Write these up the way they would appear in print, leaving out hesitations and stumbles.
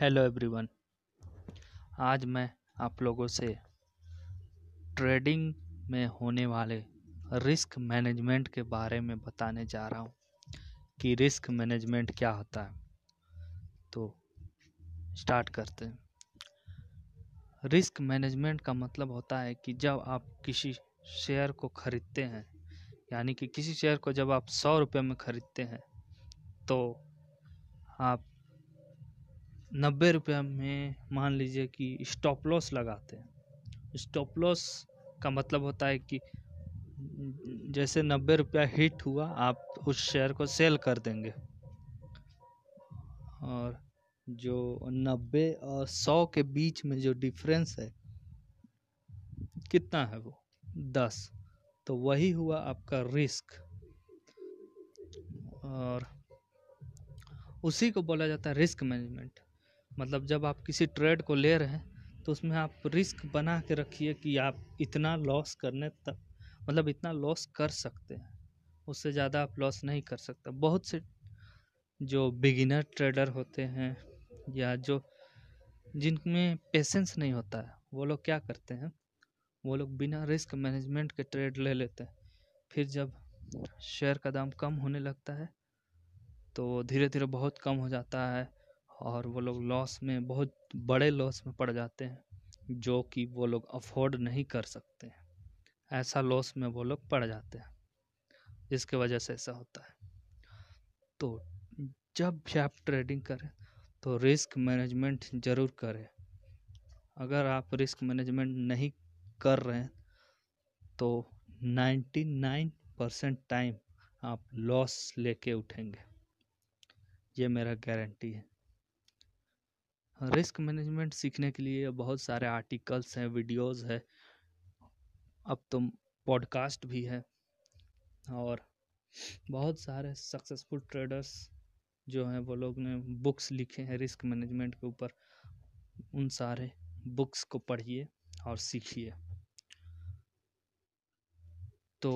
Hello everyone, आज मैं आप लोगों से ट्रेडिंग में होने वाले रिस्क मैनेजमेंट के बारे में बताने जा रहा हूँ कि रिस्क मैनेजमेंट क्या होता है। तो स्टार्ट करते हैं। रिस्क मैनेजमेंट का मतलब होता है कि जब आप किसी शेयर को खरीदते हैं, यानी कि किसी शेयर को जब आप 100 रुपये में खरीदते हैं तो आप 90 रुपये में मान लीजिए कि स्टॉप लॉस लगाते हैं। स्टॉप लॉस का मतलब होता है कि जैसे 90 रुपया हिट हुआ, आप उस शेयर को सेल कर देंगे और जो 90 और 100 के बीच में जो डिफरेंस है कितना है, वो 10। तो वही हुआ आपका रिस्क, और उसी को बोला जाता है रिस्क मैनेजमेंट। मतलब जब आप किसी ट्रेड को ले रहे हैं तो उसमें आप रिस्क बना के रखिए कि आप इतना लॉस करने तक, मतलब इतना लॉस कर सकते हैं, उससे ज़्यादा आप लॉस नहीं कर सकते। बहुत से जो बिगिनर ट्रेडर होते हैं या जो जिनमें पेशेंस नहीं होता है, वो लोग क्या करते हैं, वो लोग बिना रिस्क मैनेजमेंट के ट्रेड ले लेते हैं। फिर जब शेयर का दाम कम होने लगता है तो धीरे धीरे बहुत कम हो जाता है और वो लोग लॉस में, बहुत बड़े लॉस में पड़ जाते हैं, जो कि वो लोग अफोर्ड नहीं कर सकते हैं। ऐसा लॉस में वो लोग पड़ जाते हैं, जिसके वजह से ऐसा होता है। तो जब भी आप ट्रेडिंग करें तो रिस्क मैनेजमेंट ज़रूर करें। अगर आप रिस्क मैनेजमेंट नहीं कर रहे हैं तो 99% टाइम आप लॉस लेके उठेंगे, ये मेरा गारंटी है। रिस्क मैनेजमेंट सीखने के लिए बहुत सारे आर्टिकल्स हैं, वीडियोस हैं, अब तो पॉडकास्ट भी है, और बहुत सारे सक्सेसफुल ट्रेडर्स जो हैं वो लोग ने बुक्स लिखे हैं रिस्क मैनेजमेंट के ऊपर। उन सारे बुक्स को पढ़िए और सीखिए। तो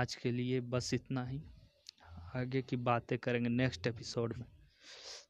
आज के लिए बस इतना ही, आगे की बातें करेंगे नेक्स्ट एपिसोड में।